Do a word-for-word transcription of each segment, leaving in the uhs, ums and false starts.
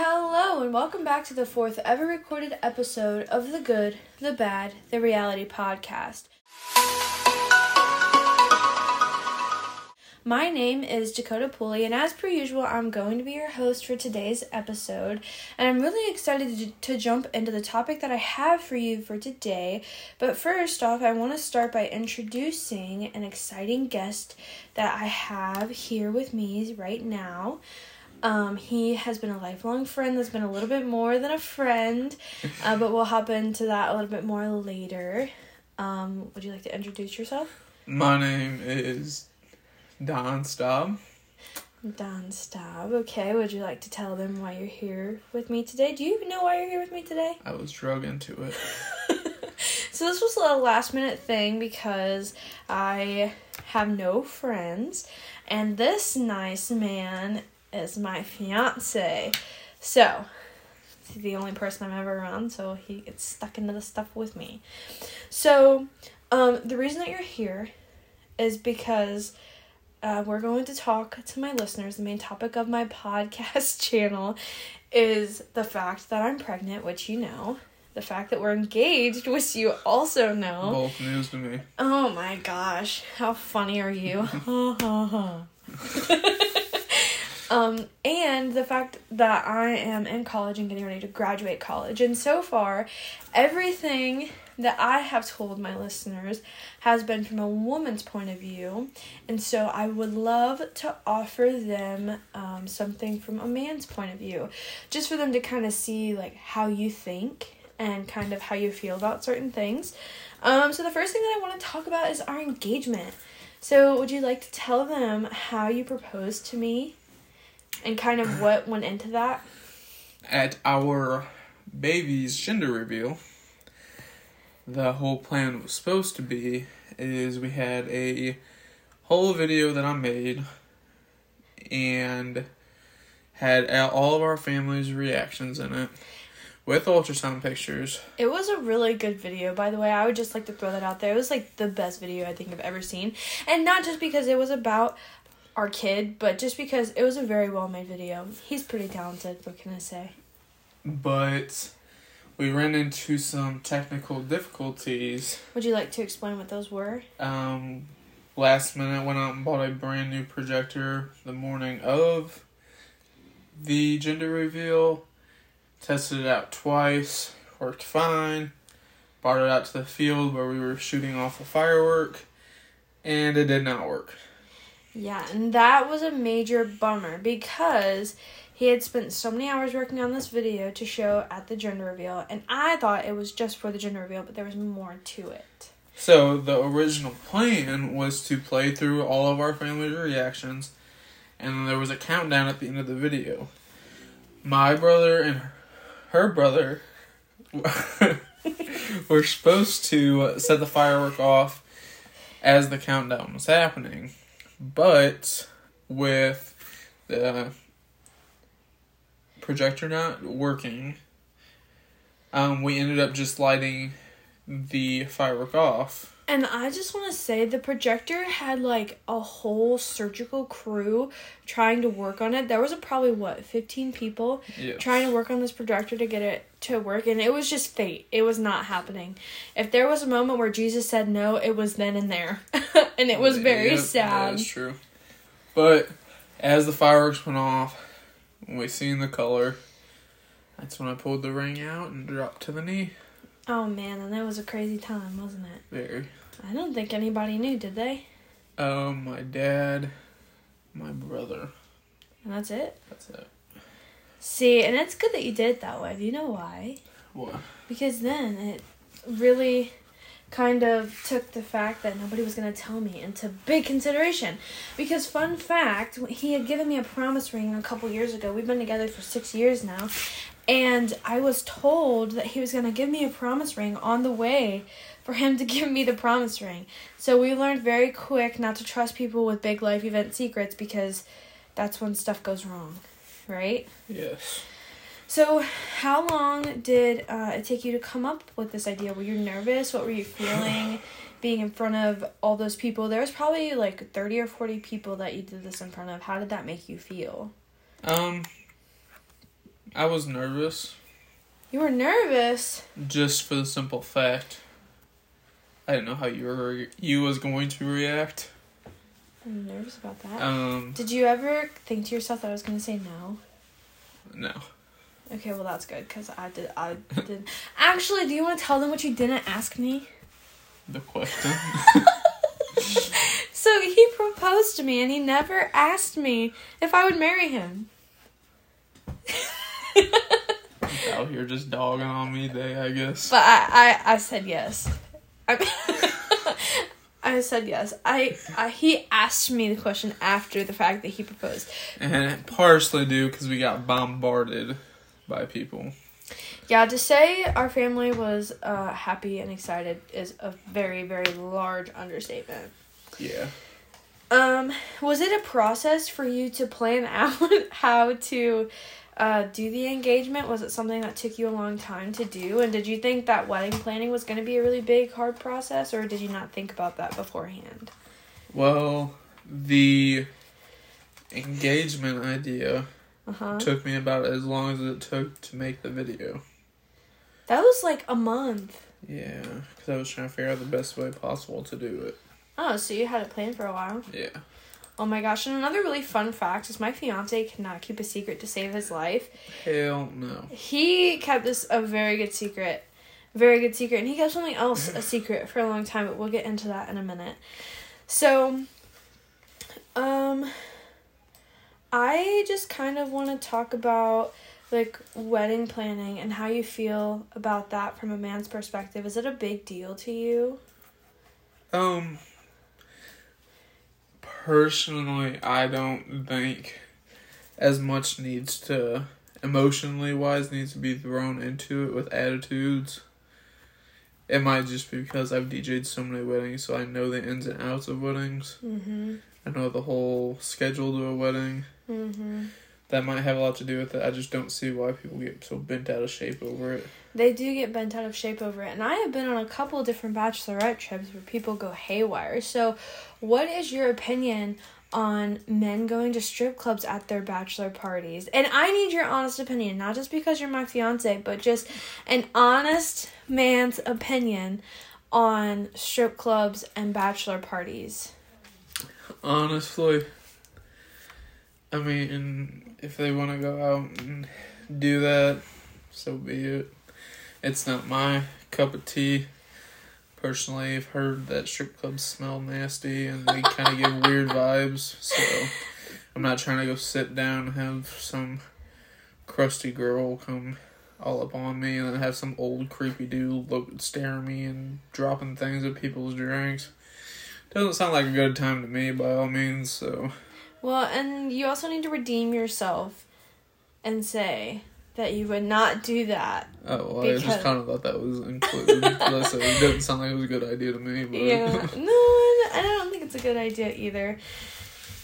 Hello, and welcome back to the fourth ever recorded episode of The Good, The Bad, The Reality Podcast. My name is Dakota Pooley, and as per usual, I'm going to be your host for today's episode, and I'm really excited to, to jump into the topic that I have for you for today, but first off, I want to start by introducing an exciting guest that I have here with me right now. Um, he has been a lifelong friend that's been a little bit more than a friend, uh, but we'll hop into that a little bit more later. Um, would you like to introduce yourself? My name is Don Staub. Don Staub. Okay, would you like to tell them why you're here with me today? Do you even know why you're here with me today? I was drug into it. So this was a last minute thing because I have no friends, and this nice man is my fiance, so he's the only person I'm ever around, so he gets stuck into the stuff with me. So um the reason that you're here is because uh we're going to talk to my listeners. The main topic of my podcast channel is the fact that I'm pregnant, which you know. The fact that we're engaged, which you also know. Both news to me. Oh my gosh, how funny are you? Ha ha ha. Um, and the fact that I am in college and getting ready to graduate college. And so far, everything that I have told my listeners has been from a woman's point of view. And so I would love to offer them um, something from a man's point of view, just for them to kind of see like how you think and kind of how you feel about certain things. Um, so the first thing that I want to talk about is our engagement. So would you like to tell them how you proposed to me? And kind of what went into that? At our baby's gender reveal, the whole plan was supposed to be is we had a whole video that I made and had all of our family's reactions in it with ultrasound pictures. It was a really good video, by the way. I would just like to throw that out there. It was like the best video I think I've ever seen. And not just because it was about our kid, but just because it was a very well-made video. He's pretty talented, what can I say? But we ran into some technical difficulties. Would you like to explain what those were? Um, last minute, went out and bought a brand new projector the morning of the gender reveal. Tested it out twice, worked fine. Brought it out to the field where we were shooting off a firework, and it did not work. Yeah, and that was a major bummer because he had spent so many hours working on this video to show at the gender reveal, and I thought it was just for the gender reveal, but there was more to it. So the original plan was to play through all of our family's reactions, and there was a countdown at the end of the video. My brother and her brother were supposed to set the firework off as the countdown was happening. But with the projector not working, um, we ended up just lighting the firework off. And I just want to say the projector had like a whole surgical crew trying to work on it. There was a probably, what, fifteen people yes. trying to work on this projector to get it to work. And it was just fate. It was not happening. If there was a moment where Jesus said no, it was then and there. And it was very yep, sad. That's true. But as the fireworks went off, we seen the color. That's when I pulled the ring out and dropped to the knee. Oh, man, and that was a crazy time, wasn't it? Very. I don't think anybody knew, did they? Um, my dad, my brother. And that's it? That's it. See, and it's good that you did it that way. Do you know why? Why? Because then it really kind of took the fact that nobody was going to tell me into big consideration. Because, fun fact, he had given me a promise ring a couple years ago. We've been together for six years now. And I was told that he was going to give me a promise ring on the way for him to give me the promise ring. So we learned very quick not to trust people with big life event secrets because that's when stuff goes wrong, right? Yes. So how long did uh, it take you to come up with this idea? Were you nervous? What were you feeling being in front of all those people? There was probably like thirty or forty people that you did this in front of. How did that make you feel? Um... I was nervous. You were nervous? Just for the simple fact, I didn't know how you were you was going to react. I'm nervous about that. Um, Did you ever think to yourself that I was going to say no? No. Okay, well that's good because I did. I did. Actually, do you want to tell them what you didn't ask me? The question. So he proposed to me and he never asked me if I would marry him. Out here just dogging on me day, I guess. But I, I, I said yes. I, I said yes. I, I he asked me the question after the fact that he proposed. And partially due because we got bombarded by people. Yeah, to say our family was uh, happy and excited is a very, very large understatement. Yeah. Um, was it a process for you to plan out how to uh, do the engagement? Was it something that took you a long time to do? And did you think that wedding planning was going to be a really big, hard process, or did you not think about that beforehand? Well, the engagement idea uh-huh. took me about as long as it took to make the video. That was like a month. Yeah, because I was trying to figure out the best way possible to do it. Oh, so you had it planned for a while? Yeah. Oh my gosh, and another really fun fact is my fiance cannot keep a secret to save his life. Hell no. He kept this a very good secret. Very good secret. And he kept something else a secret for a long time, but we'll get into that in a minute. So, um, I just kind of want to talk about, like, wedding planning and how you feel about that from a man's perspective. Is it a big deal to you? Um... Personally, I don't think as much needs to, emotionally wise, needs to be thrown into it with attitudes. It might just be because I've D J'd so many weddings, so I know the ins and outs of weddings. Mm-hmm. I know the whole schedule to a wedding. Mm-hmm. That might have a lot to do with it. I just don't see why people get so bent out of shape over it. They do get bent out of shape over it. And I have been on a couple of different bachelorette trips where people go haywire. So what is your opinion on men going to strip clubs at their bachelor parties? And I need your honest opinion, not just because you're my fiancé, but just an honest man's opinion on strip clubs and bachelor parties. Honestly, I mean, if they want to go out and do that, so be it. It's not my cup of tea. Personally, I've heard that strip clubs smell nasty and they kind of give weird vibes. So I'm not trying to go sit down and have some crusty girl come all up on me and then have some old creepy dude look stare at me and dropping things at people's drinks. Doesn't sound like a good time to me by all means, so... Well, and you also need to redeem yourself and say that you would not do that. Oh, well, because... I just kind of thought that was included. Unless it didn't sound like it was a good idea to me. But... Yeah. No, I don't think it's a good idea either.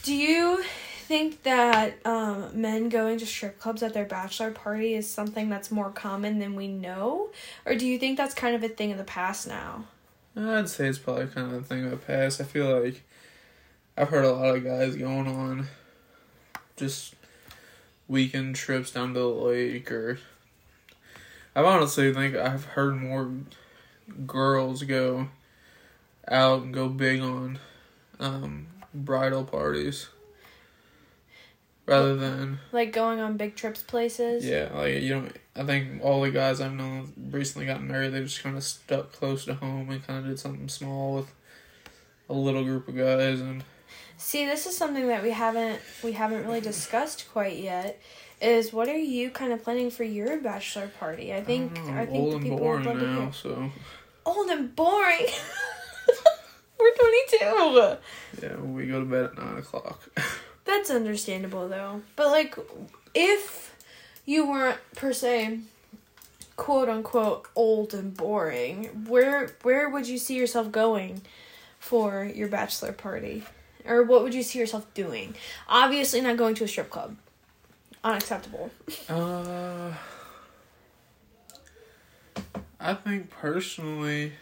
Do you think that um, men going to strip clubs at their bachelor party is something that's more common than we know? Or do you think that's kind of a thing of the past now? I'd say it's probably kind of a thing of the past. I feel like... I've heard a lot of guys going on just weekend trips down to the lake, or I honestly think I've heard more girls go out and go big on um, bridal parties rather than like going on big trips places. Yeah, like you don't. I think all the guys I've known recently got married. They just kind of stuck close to home and kind of did something small with a little group of guys and. See, this is something that we haven't we haven't really discussed quite yet. Is what are you kind of planning for your bachelor party? I think I, I think old the people and boring would love now, to hear. So. Old and boring. We're twenty-two. Yeah, we go to bed at nine o'clock. That's understandable though. But like, if you weren't per se, quote unquote, old and boring, where where would you see yourself going for your bachelor party? Or what would you see yourself doing? Obviously not going to a strip club. Unacceptable. Uh, I think personally,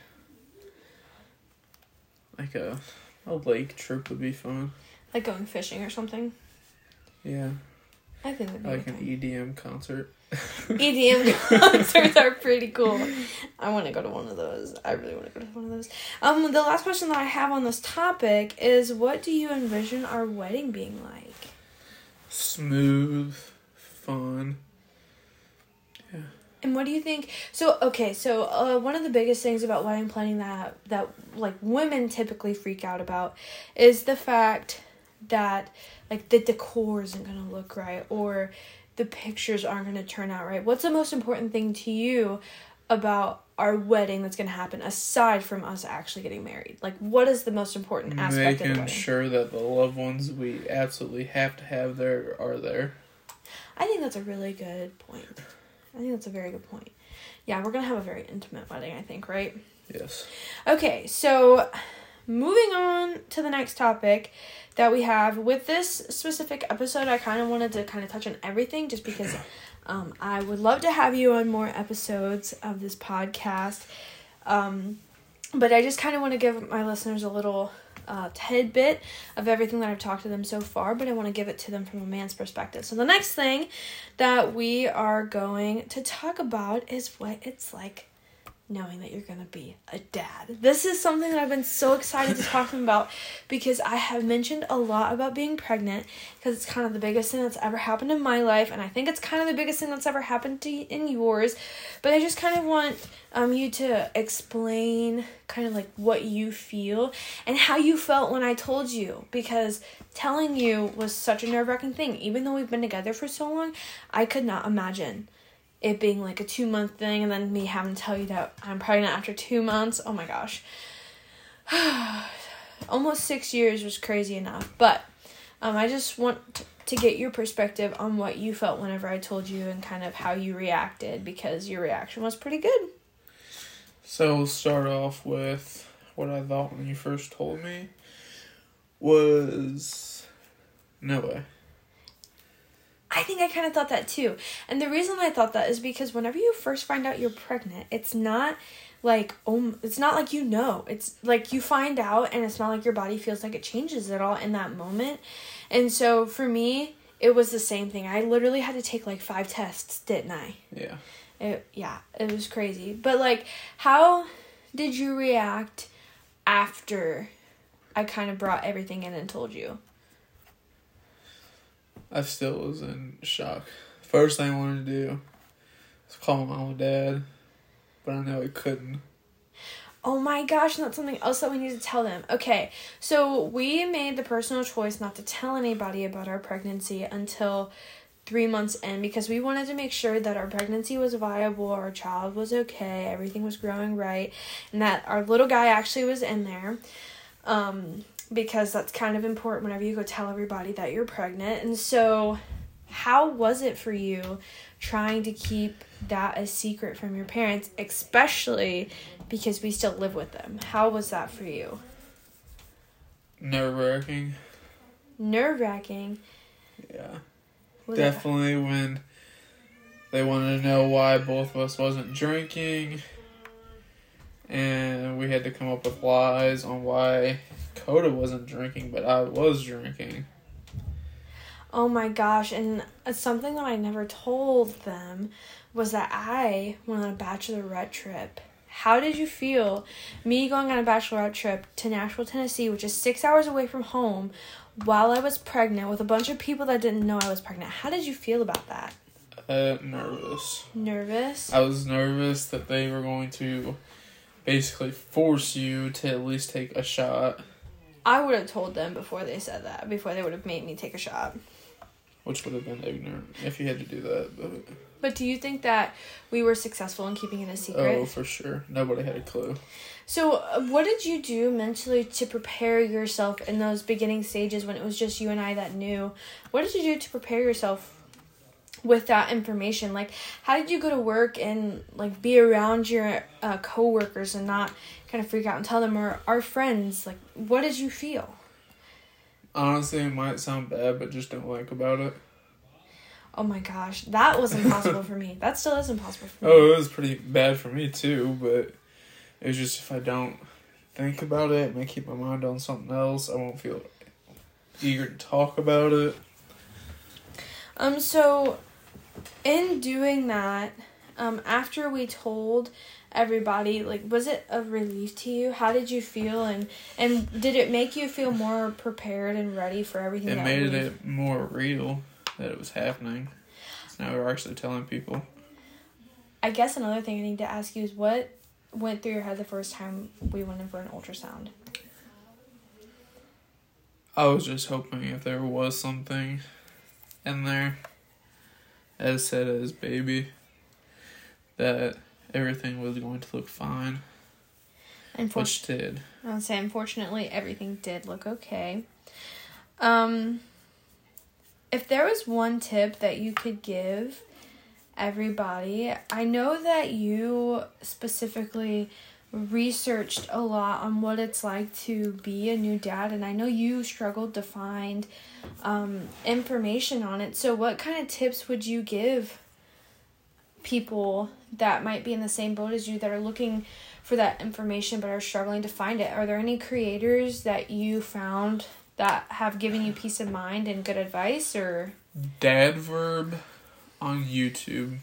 like a, a lake trip would be fun. Like going fishing or something? Yeah. I think it'd be like an E D M concert. E D M concerts are pretty cool. I want to go to one of those. I really want to go to one of those. Um, the last question that I have on this topic is, what do you envision our wedding being like? Smooth, fun. Yeah. And what do you think? So, okay, so uh, one of the biggest things about wedding planning that that like women typically freak out about is the fact that like the decor isn't going to look right, or the pictures aren't going to turn out right. What's the most important thing to you about our wedding that's going to happen aside from us actually getting married? Like, what is the most important aspect Making of the wedding? Sure that the loved ones we absolutely have to have there are there. I think that's a really good point. I think that's a very good point. Yeah, we're going to have a very intimate wedding, I think, right? Yes. Okay, so moving on to the next topic that we have. With this specific episode, I kind of wanted to kind of touch on everything just because um, I would love to have you on more episodes of this podcast. Um, but I just kind of want to give my listeners a little uh, tidbit of everything that I've talked to them so far, but I want to give it to them from a man's perspective. So the next thing that we are going to talk about is what it's like knowing that you're going to be a dad. This is something that I've been so excited to talk to them about because I have mentioned a lot about being pregnant because it's kind of the biggest thing that's ever happened in my life, and I think it's kind of the biggest thing that's ever happened to in yours. But I just kind of want um you to explain kind of like what you feel and how you felt when I told you, because telling you was such a nerve-wracking thing. Even though we've been together for so long, I could not imagine it being like a two month thing and then me having to tell you that I'm pregnant after two months. Oh my gosh. Almost six years was crazy enough. But um, I just want t- to get your perspective on what you felt whenever I told you and kind of how you reacted, because your reaction was pretty good. So we'll start off with what I thought when you first told me was no way. I think I kind of thought that too. And the reason I thought that is because whenever you first find out you're pregnant, it's not like, oh, it's not like, you know, it's like you find out and it's not like your body feels like it changes at all in that moment. And so for me, it was the same thing. I literally had to take like five tests, didn't I? Yeah. It, yeah, it was crazy. But like, how did you react after I kind of brought everything in and told you? I still was in shock. First thing I wanted to do was call my mom and dad, but I know I couldn't. Oh my gosh, and that's something else that we need to tell them. Okay, so we made the personal choice not to tell anybody about our pregnancy until three months in, because we wanted to make sure that our pregnancy was viable, our child was okay, everything was growing right, and that our little guy actually was in there. Um... Because that's kind of important whenever you go tell everybody that you're pregnant. And so how was it for you trying to keep that a secret from your parents, especially because we still live with them? How was that for you? Nerve-wracking. Nerve-wracking? Yeah. Was Definitely that- when they wanted to know why both of us wasn't drinking. And we had to come up with lies on why Dakota wasn't drinking, but I was drinking. Oh my gosh, and something that I never told them was that I went on a bachelorette trip. How did you feel, me going on a bachelorette trip to Nashville, Tennessee, which is six hours away from home, while I was pregnant with a bunch of people that didn't know I was pregnant? How did you feel about that? Uh, nervous. Nervous? I was nervous that they were going to basically force you to at least take a shot. I would have told them before they said that, before they would have made me take a shot. Which would have been ignorant if you had to do that. But but do you think that we were successful in keeping it a secret? Oh, for sure. Nobody had a clue. So uh, what did you do mentally to prepare yourself in those beginning stages when it was just you and I that knew? What did you do to prepare yourself with that information? Like, how did you go to work and like be around your uh, coworkers and not kind of freak out and tell them, or our friends? Like, what did you feel? Honestly, it might sound bad, but just don't like about it. Oh my gosh, that was impossible for me. That still is impossible for me. Oh, it was pretty bad for me too, but it was just, if I don't think about it and I keep my mind on something else, I won't feel eager to talk about it. Um, so in doing that, um, after we told everybody, like, was it a relief to you? How did you feel? And, and did it make you feel more prepared and ready for everything? It that made we've... it more real that it was happening. So now we're actually telling people. I guess another thing I need to ask you is what went through your head the first time we went in for an ultrasound? I was just hoping if there was something in there, as said as baby, that everything was going to look fine. Unfortunately, which did. I would say, unfortunately, everything did look okay. Um, if there was one tip that you could give everybody, I know that you specifically researched a lot on what it's like to be a new dad, and I know you struggled to find um, information on it. So what kind of tips would you give people that might be in the same boat as you, that are looking for that information but are struggling to find it? Are there any creators that you found that have given you peace of mind and good advice? Or Dadverb on YouTube,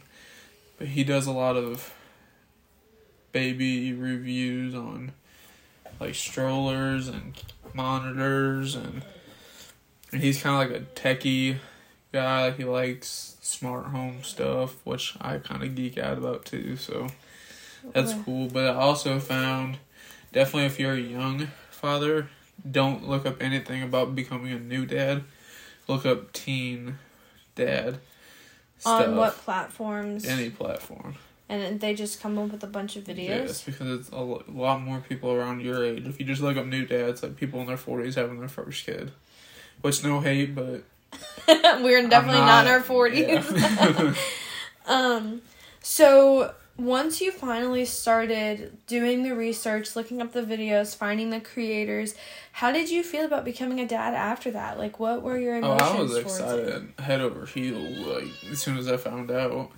but he does a lot of baby reviews on like strollers and monitors, and, and he's kind of like a techie guy. He likes smart home stuff, which I kind of geek out about too, so that's cool. But I also found, definitely if you're a young father, don't look up anything about becoming a new dad. Look up teen dad stuff. On what platforms? Any platform. And they just come up with a bunch of videos? Yes, because it's a lot more people around your age. If you just look up new dads, like people in their forties having their first kid. Which, no hate, but... We're definitely not, not in our forties. Yeah. um, so, once you finally started doing the research, looking up the videos, finding the creators, how did you feel about becoming a dad after that? Like, what were your emotions towards it? Oh, I was excited. It? Head over heels, like, as soon as I found out.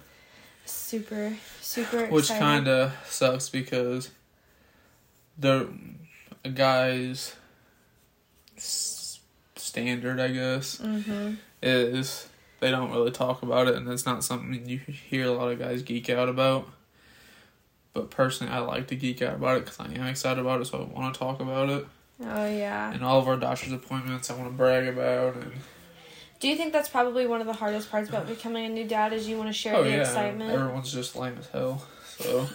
Super, super excited. Which kind of sucks because the guy's standard, I guess, mm-hmm. is they don't really talk about it, and it's not something you hear a lot of guys geek out about. But personally, I like to geek out about it because I am excited about it, so I want to talk about it. Oh, yeah. And all of our doctor's appointments I want to brag about, and... Do you think that's probably one of the hardest parts about becoming a new dad is you want to share oh, the yeah. excitement? Everyone's just lame as hell, so.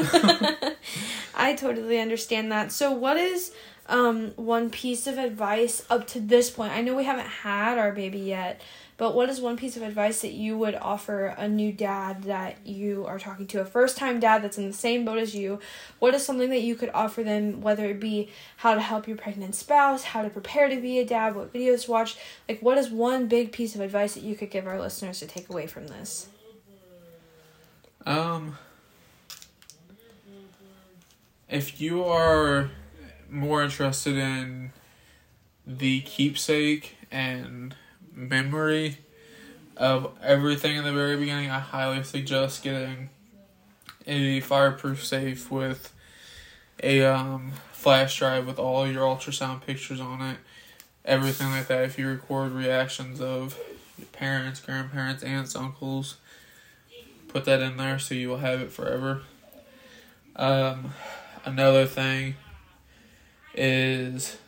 I totally understand that. So what is um, one piece of advice up to this point? I know we haven't had our baby yet, but what is one piece of advice that you would offer a new dad that you are talking to, a first-time dad that's in the same boat as you? What is something that you could offer them, whether it be how to help your pregnant spouse, how to prepare to be a dad, what videos to watch? Like, what is one big piece of advice that you could give our listeners to take away from this? Um, if you are more interested in the keepsake and... memory of everything in the very beginning, I highly suggest getting a fireproof safe with a um, flash drive with all your ultrasound pictures on it, everything like that. If you record reactions of your parents, grandparents, aunts, uncles, put that in there so you will have it forever. Um, another thing is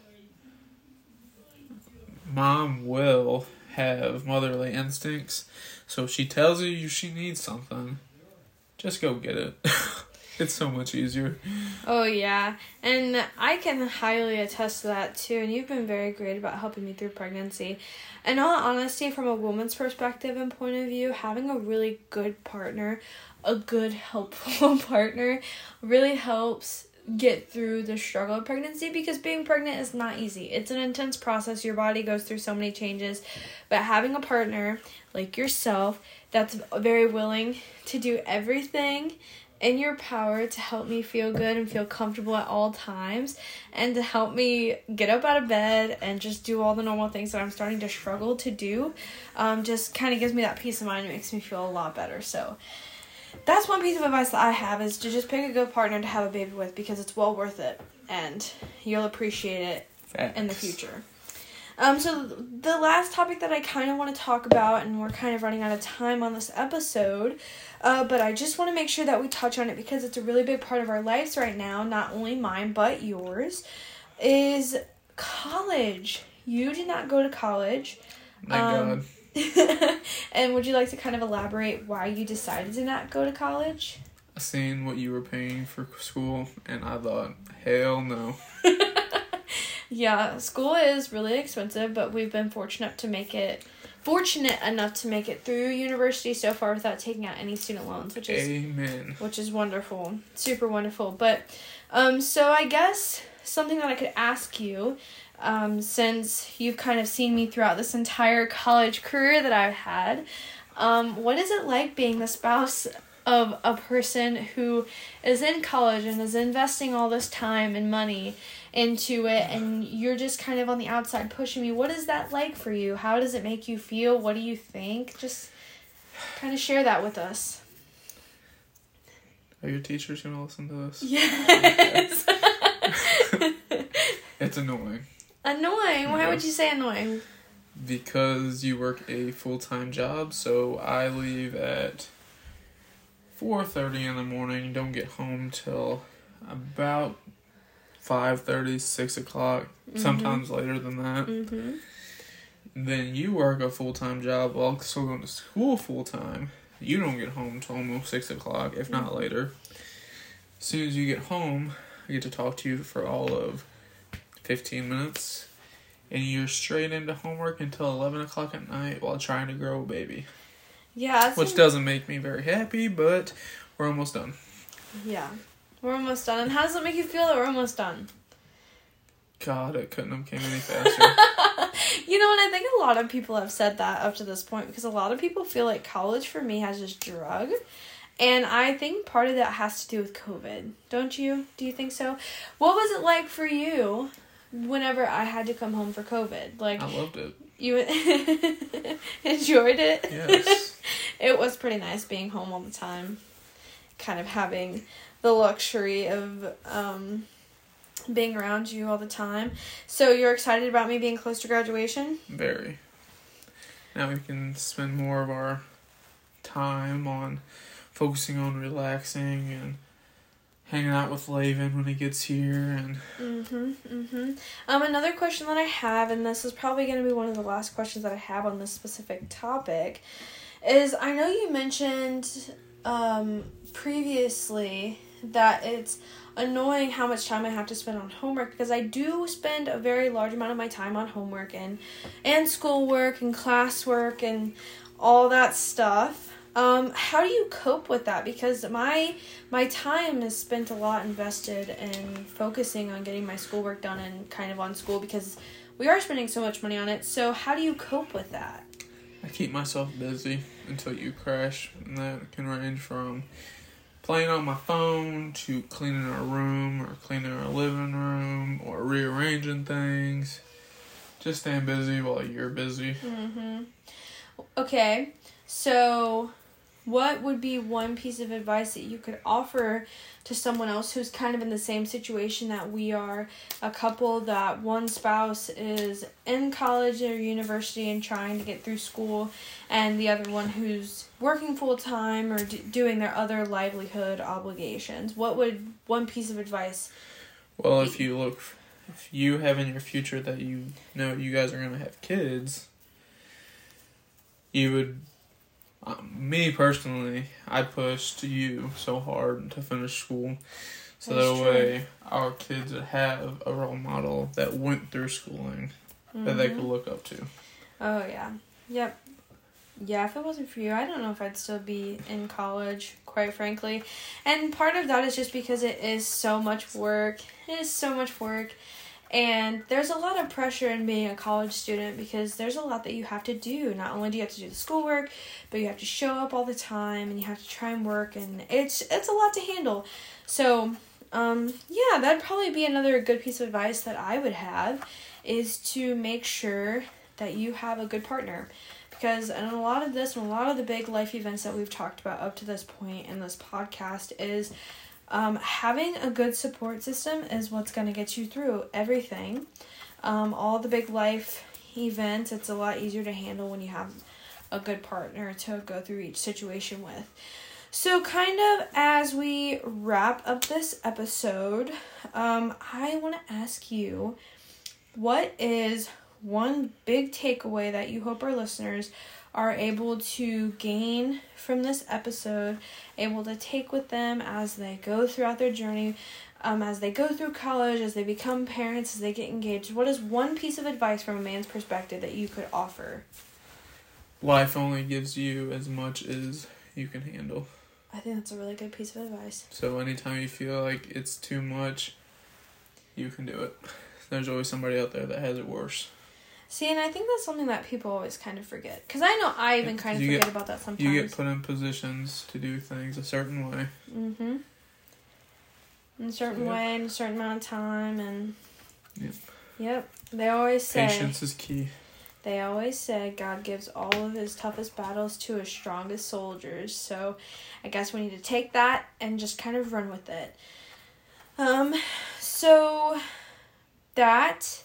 mom will have motherly instincts, so if she tells you she needs something, just go get it. It's so much easier. Oh, yeah. And I can highly attest to that, too, and you've been very great about helping me through pregnancy. In all honesty, from a woman's perspective and point of view, having a really good partner, a good, helpful partner, really helps get through the struggle of pregnancy, because being pregnant is not easy. It's an intense process. Your body goes through so many changes, but having a partner like yourself that's very willing to do everything in your power to help me feel good and feel comfortable at all times, and to help me get up out of bed and just do all the normal things that I'm starting to struggle to do, um, just kind of gives me that peace of mind. It makes me feel a lot better. So that's one piece of advice that I have, is to just pick a good partner to have a baby with, because it's well worth it and you'll appreciate it Facts. In the future. Um, so the last topic that I kind of want to talk about, and we're kind of running out of time on this episode, uh, but I just want to make sure that we touch on it because it's a really big part of our lives right now, not only mine, but yours, is college. You did not go to college. My um, God. And would you like to kind of elaborate why you decided to not go to college? Seeing what you were paying for school, and I thought, hell no. Yeah, school is really expensive, but we've been fortunate to make it fortunate enough to make it through university so far without taking out any student loans, which is Amen. Which is wonderful, super wonderful. But um, so I guess something that I could ask you, um, since you've kind of seen me throughout this entire college career that I've had, um, what is it like being the spouse of a person who is in college and is investing all this time and money into it, and you're just kind of on the outside pushing me? What is that like for you? How does it make you feel? What do you think? Just kind of share that with us. Are your teachers going to listen to this? Yes. It's annoying. Annoying? Why yeah. would you say annoying? Because you work a full-time job, so I leave at four thirty in the morning, don't get home till about five thirty, six o'clock, mm-hmm. sometimes later than that. Mm-hmm. Then you work a full-time job while still going to school full-time. You don't get home till almost six o'clock, if not mm-hmm. later. As soon as you get home, I get to talk to you for all of fifteen minutes, and you're straight into homework until eleven o'clock at night while trying to grow a baby. Yeah, which doesn't make me very happy, but we're almost done. Yeah, we're almost done. And how does it make you feel that we're almost done? God, it couldn't have came any faster. You know, and I think a lot of people have said that up to this point, because a lot of people feel like college for me has just drug. And I think part of that has to do with COVID. Don't you? Do you think so? What was it like for you whenever I had to come home for COVID? Like, I loved it. You enjoyed it? Yes. It was pretty nice being home all the time. Kind of having the luxury of um, being around you all the time. So you're excited about me being close to graduation? Very. Now we can spend more of our time on focusing on relaxing and hanging out with Lavin when he gets here, and mhm, mhm. Um, another question that I have, and this is probably going to be one of the last questions that I have on this specific topic, is I know you mentioned um previously that it's annoying how much time I have to spend on homework, because I do spend a very large amount of my time on homework and and schoolwork and classwork and all that stuff. Um, how do you cope with that? Because my my time is spent a lot invested in focusing on getting my schoolwork done and kind of on school, because we are spending so much money on it. So how do you cope with that? I keep myself busy until you crash, and that can range from playing on my phone to cleaning our room or cleaning our living room or rearranging things. Just staying busy while you're busy. Mm-hmm. Okay, so what would be one piece of advice that you could offer to someone else who's kind of in the same situation that we are, a couple that one spouse is in college or university and trying to get through school, and the other one who's working full-time or d- doing their other livelihood obligations? What would one piece of advice be? Well, if you look, if you have in your future that you know you guys are going to have kids, you would... Um, me personally, I pushed you so hard to finish school, so That's that way true. Our kids would have a role model that went through schooling mm-hmm. that they could look up to. Oh yeah, yep, yeah. If it wasn't for you, I don't know if I'd still be in college, quite frankly. And part of that is just because it is so much work. It is so much work. And there's a lot of pressure in being a college student, because there's a lot that you have to do. Not only do you have to do the schoolwork, but you have to show up all the time, and you have to try and work, and it's it's a lot to handle. So, um, yeah, that'd probably be another good piece of advice that I would have, is to make sure that you have a good partner. Because in a lot of this, and a lot of the big life events that we've talked about up to this point in this podcast is... Um, having a good support system is what's going to get you through everything. Um, all the big life events, it's a lot easier to handle when you have a good partner to go through each situation with. So kind of as we wrap up this episode, um, I want to ask you, what is one big takeaway that you hope our listeners are able to gain from this episode, able to take with them as they go throughout their journey, um, as they go through college, as they become parents, as they get engaged? What is one piece of advice from a man's perspective that you could offer? Life only gives you as much as you can handle. I think that's a really good piece of advice. So anytime you feel like it's too much, you can do it. There's always somebody out there that has it worse. See, and I think that's something that people always kind of forget. Because I know I even yeah, kind of forget get, about that sometimes. You get put in positions to do things a certain way. Mm-hmm. In a certain so, way, in a certain amount of time, and... Yep. Yep. They always say... Patience is key. They always say God gives all of his toughest battles to his strongest soldiers. So, I guess we need to take that and just kind of run with it. Um, so... That...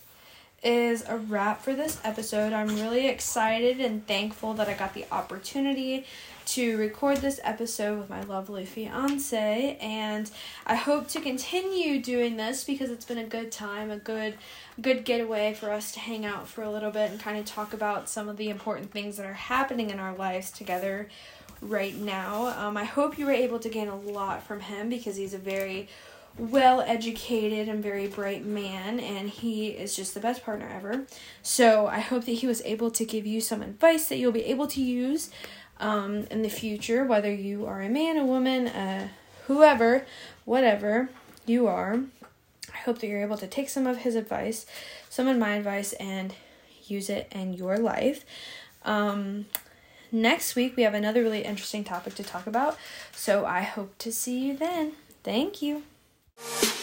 is a wrap for this episode. I'm really excited and thankful that I got the opportunity to record this episode with my lovely fiance, and I hope to continue doing this because it's been a good time, a good good getaway for us to hang out for a little bit and kind of talk about some of the important things that are happening in our lives together right now. Um, I hope you were able to gain a lot from him because he's a very well-educated and very bright man, and he is just the best partner ever. So I hope that he was able to give you some advice that you'll be able to use um, in the future, whether you are a man, a woman, uh, whoever, whatever you are. I hope that you're able to take some of his advice, some of my advice, and use it in your life. Um, next week, we have another really interesting topic to talk about, so I hope to see you then. Thank you. You